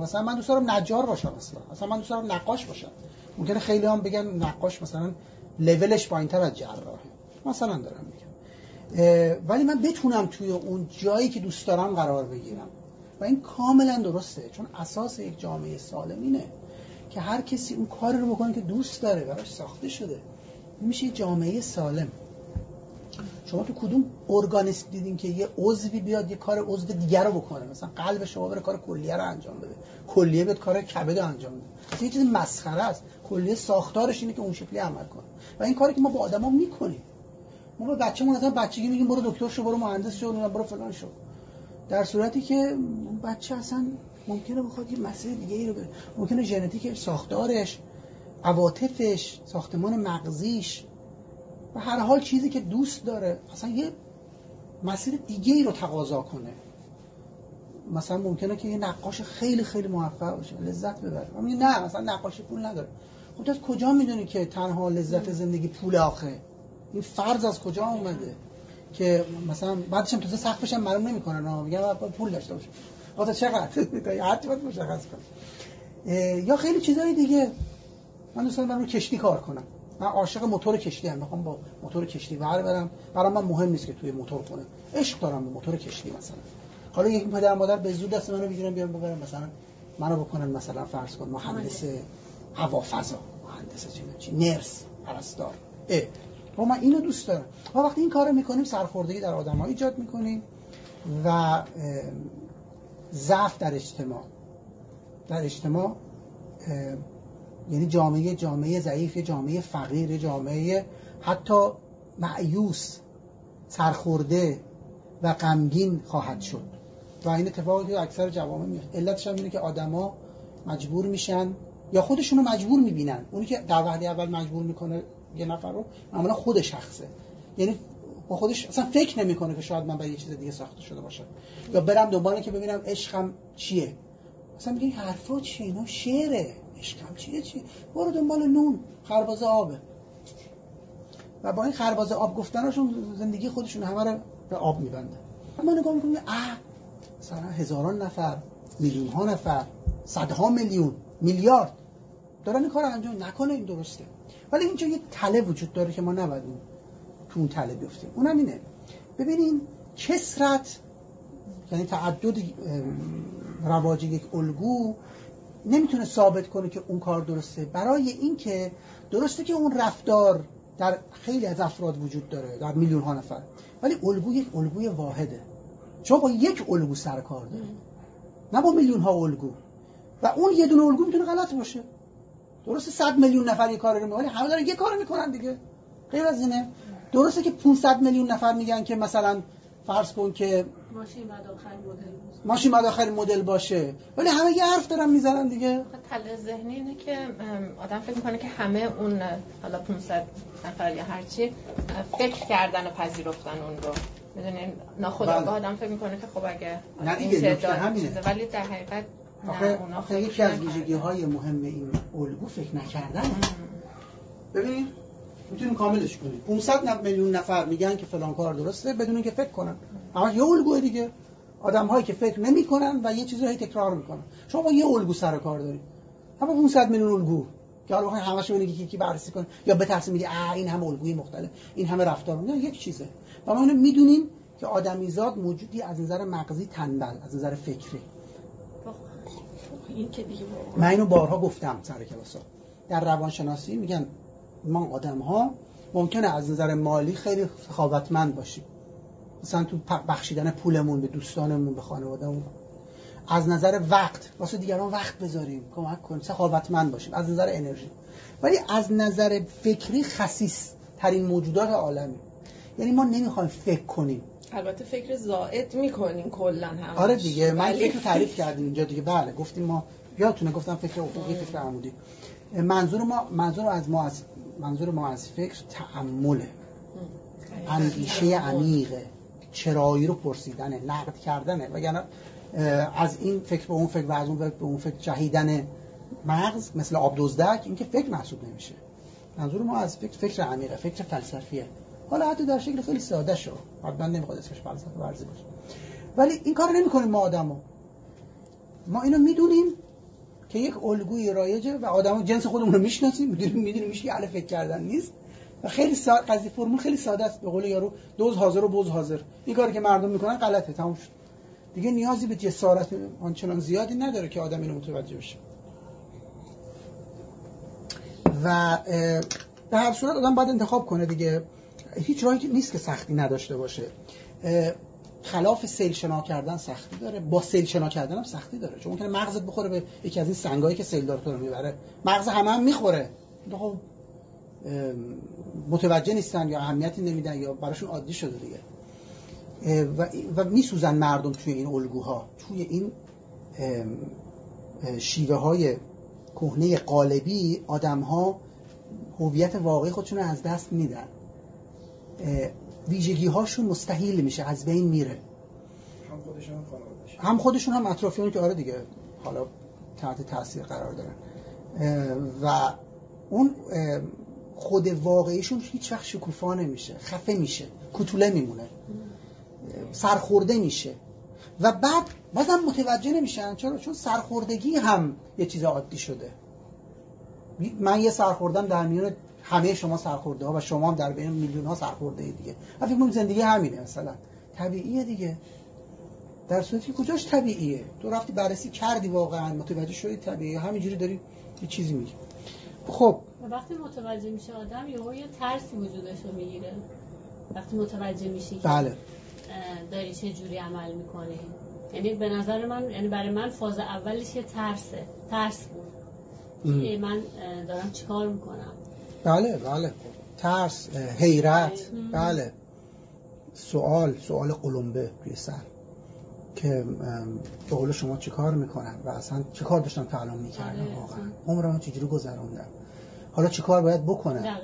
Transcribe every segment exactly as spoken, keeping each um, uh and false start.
مثلا من دوست دارم نجار باشم، مثلا مثلا من دوست دارم نقاش باشم. ممکنه خیلی هم بگن نقاش مثلا لولش پایین‌تر از جراحه، مثلا دارم میگم، ولی من بتونم توی اون جایی که دوست دارم قرار بگیرم. و این کاملا درسته، چون اساس یک جامعه سالم اینه که هر کسی اون کار رو بکنه که دوست داره، براش ساخته شده. میشه یه جامعه سالم. شما تو کدوم ارگانیسم دیدین که یه عضوی بیاد یه کار عضو دیگر رو بکنه؟ مثلا قلب شما بره کار کلیه رو انجام بده، کلیه بیاد کار کبد رو انجام بده. یه چیز مسخره است. کلیه ساختارش اینه که اون شکلی عمل کنه و این کاری که ما با آدما میکنیم. ما با بچه‌مون مثلا بچگی میگیم برو دکتر شو، برو مهندس شو، برو فلان شو، در صورتی که بچه اصلا ممکنه بخواد یه مسئله دیگه ای رو بره. ممکنه ژنتیکش، ساختارش، عواطفش، ساختمان مغزیش و هر حال چیزی که دوست داره اصلا یه مسیر دیگه ای رو تقاضا کنه. مثلا ممکنه که یه نقاش خیلی خیلی موفق باشه، لذت ببره. میگه نه مثلا نقاش پول نداره. خب تو از کجا میدونی که تنها لذت زندگی پول؟ آخه این فرض از کجا اومده که مثلا بعدش هم تو سقفش هم معلوم نمی‌کنن ها، میگن پول داشته باشه. حالا چقدر حتما مشخص کن. یا خیلی چیزای دیگه. من دوست دارم رو کشتی کار کنم، من عاشق موتور کشتی ام، میخوام با موتور کشتی ور برم، برام من مهم نیست که توی موتور کنم، عشق دارم به موتور کشتی. مثلا حالا یک پدر مادر به زور دست منو بگیرن بیان ببرن مثلا منو بکنن مثلا فرض کن مهندس هوافضا، مهندس چه چی، نرس، پرستار. اه و من اینو دوست دارم. ما وقتی این کارو میکنیم سرخوردگی در آدم‌ها ایجاد میکنیم و ضعف در اجتماع. در اجتماع یعنی جامعه جامعه ضعیف، جامعه فقیر، جامعه حتی مأیوس، سرخورده و غمگین خواهد شد. و این اتفاقی که اکثر جوامع میفته. علتش هم اینه که آدما مجبور میشن یا خودشونو مجبور میبینن. اونی که در وهله اول مجبور میکنه یه نفر رو معمولا خود شخصه، یعنی با خودش اصلا فکر نمیکنه که شاید من برای یه چیز دیگه ساخته شده باشم یا برم دنباله که ببینم عشقم چیه. اصلا میگه این حرفا چیه؟ اینا شعره. عشقم چیه چیه؟ برو دنبال نون، خربازه آبه. و با این خربازه آب گفتنشون زندگی خودشون همه رو به آب میبنده. اما نگاه میکنم اه مثلا هزاران نفر، میلیون ها نفر، صدها میلیون، میلیارد دارن این کارو انجام نکنه. این درسته، ولی اینجا یه تله وجود داره که ما نباید تو اون تله بیفتیم. اونم اینه، ببینین کثرت یعنی تعدد رواج یک الگو نمیتونه ثابت کنه که اون کار درسته. برای این که درسته که اون رفتار در خیلی از افراد وجود داره، در میلیون ها نفر، ولی الگو یک الگوی واحده. شما با یک الگو سر کار دارید، نه با میلیون ها الگو. و اون یه دونه الگو میتونه غلط باشه. درسته صد میلیون نفر یه کار رو میکنن، ولی همه دارن یه کار میکنن دیگه. غیر از اینه؟ درسته که پانصد میلیون نفر میگن که مثلا فرض کن که ماشین بعد آخر مدل ماشین بعد آخر مدل باشه، ولی همه یه حرف دارن میزنن دیگه. تله ذهنی اینه که آدم فکر میکنه که همه اون حالا پانصد نفر یا هر چی فکر کردن و پذیرفتن اون رو. میدونین ناخودآگاه آدم فکر میکنه که خب اگه نه دیگه همینه، ولی در حقیقت آخه یکی از ویژگی های مهم این الگو فکر نکردن. ببینید میتونیم کاملش کنیم. پانصد میلیون نفر میگن که فلان کار درسته بدون اینکه فکر کنن. اما یه الگو دیگه، آدم هایی که فکر نمی کنن و یه چیزی رو تکرار میکنن. شما با یه الگو سر کار دارید، اما پانصد میلیون الگو که حالا بخواید همش ببینید که کی بررسی کنه یا بترسید میگه آ این همه الگوی مختلف، این همه رفتار، نه یک چیزه. و ما اینو میدونیم که آدمیزاد موجودی از نظر مغزی تنبل، از نظر فکری. این که دیگه من اینو بارها گفتم سر کلاسا. در روانشناسی میگن ما آدم‌ها ممکنه از نظر مالی خیلی سخاوتمند باشیم، مثلا تو بخشیدن پولمون به دوستانمون، به خانوادهمون. از نظر وقت واسه دیگران وقت بذاریم، کمک کنیم، سخاوتمند باشیم. از نظر انرژی. ولی از نظر فکری خسیس ترین موجودات عالمه. یعنی ما نمیخوایم فکر کنیم. البته فکر زائد میکنین کلا هم. آره دیگه، من فکر رو تعریف کردیم اینجا دیگه. بله گفتیم ما، یادتونه گفتم فکر افقی، فکر عمودی. منظور ما منظور از ما از منظور ما از فکر تأمله، اندیشه عمیقه، چرایی رو پرسیدنه، نقد کردنه. وگرنه از این فکر به اون فکر و از اون فکر به اون فکر جهیدن مغز مثل آب دزدک، این که فکر محسوب نمیشه. منظور ما از فکر فکر عمیقه، فکر فلسفیه. حالا حتی در شکل خیلی ساده شو، حتما نمیخواد اسمش فلسفه ورزی باشه، ولی این کارو نمیکنیم ما آدما. ما اینو میدونیم که یک الگوی رایجه و آدما جنس خودمون رو میشناسیم، میدونیم میدونیم میشه اهل فکر کردن نیست و خیلی ساده قضیه فرمول خیلی ساده است. به قول یارو دوز حاضر و بوز حاضر. این کاری که مردم میکنن غلطه، تموم شد. دیگه نیازی به جسارت آنچنان زیادی نداره که آدم اینو متوجه بشه. و به هر صورت آدم باید انتخاب کنه دیگه. هیچ راهی نیست که سختی نداشته باشه. خلاف سیل شنا کردن سختی داره، با سیل شنا کردن هم سختی داره، چون ممکنه مغزت بخوره به یکی از این سنگایی که سیل داره تو رو میبره. مغز همه هم میخوره، خب متوجه نیستن یا اهمیتی نمیدن یا براشون عادی شده دیگه و و میسوزن مردم توی این الگوها، توی این شیوه های کهنه قالبی. آدم‌ها هویت واقعی خودشون رو از دست میدن، ویژگی هاشون مستحیل میشه، از بین میره، هم خودشون هم خانواده‌شون، هم خودشون هم اطرافیان که آره دیگه حالا تحت تاثیر قرار دارن و اون خود واقعیشون هیچ وقت شکوفا نمیشه، خفه میشه، کوتوله میمونه، سرخورده میشه و بعد بازم متوجه نمیشن. چرا؟ چون سرخوردگی هم یه چیز عادی شده. من یه سرخوردم در میون همه شما سرخورده ها و شما هم در بین میلیون ها سرخورده دیگه. و فکر می‌کنم زندگی همینه، مثلا طبیعیه دیگه، در صورتی کجاش طبیعیه؟ تو رفتی بررسی کردی، واقعا متوجه شدی طبیعیه، همینجوری داری یه چیزی میگی. خب وقتی متوجه میشه آدم یهو یه ترسی وجودش رو میگیره، وقتی متوجه میشی بله داری چه جوری عمل میکنی. یعنی به نظر من، یعنی برای من فاز اولش یه ترسه، ترس بود که من دارم چیکار میکنم. بله بله، ترس، حیرت، بله، سوال، سوال قلمبه توی سر که به قول شما چیکار میکنم و اصلا چیکار داشتم تعلیم میکردم، واقعا عمرم چجوری گذروندم، حالا چیکار باید بکنم.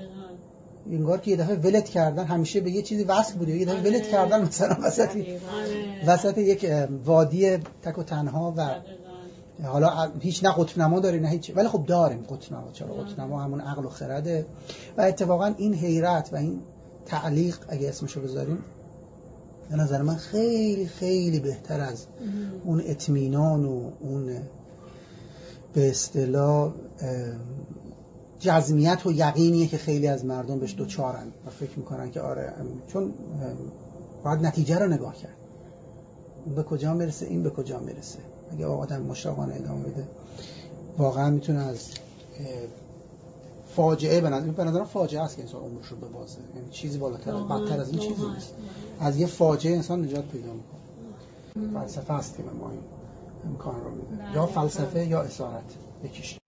انگار که یه دفعه ولت کردن، همیشه به یه چیزی وصل بودی، یه دفعه ولت کردن مثلا وسط وسط یک وادی تک و تنها و حالا هیچ نه قطب نما داره نه هیچ، ولی خب داریم قطب نما. چرا؟ قطب نما همون عقل و خرده و اتفاقا این حیرت و این تعلیق اگه اسمشو بذاریم به نظر من خیلی خیلی بهتر از اون اطمینان و اون به اصطلاح جزمیت و یقینیه که خیلی از مردم بهش دوچارن و فکر میکنن که آره، چون باید نتیجه رو نگاه کرد، به کجا میرسه، این به کجا میرسه. اگه آدم مشتاقانه ادامه بده واقعا میتونه از فاجعه، به نظر به نظر فاجعه است که انسان عمرش رو ببازه، یعنی چیزی بالاتر بدتر از این چیزی نیست. از یه فاجعه انسان نجات پیدا میکنه. فلسفه است که به ما این امکان رو میده، یا فلسفه یا اسارت، یکیش.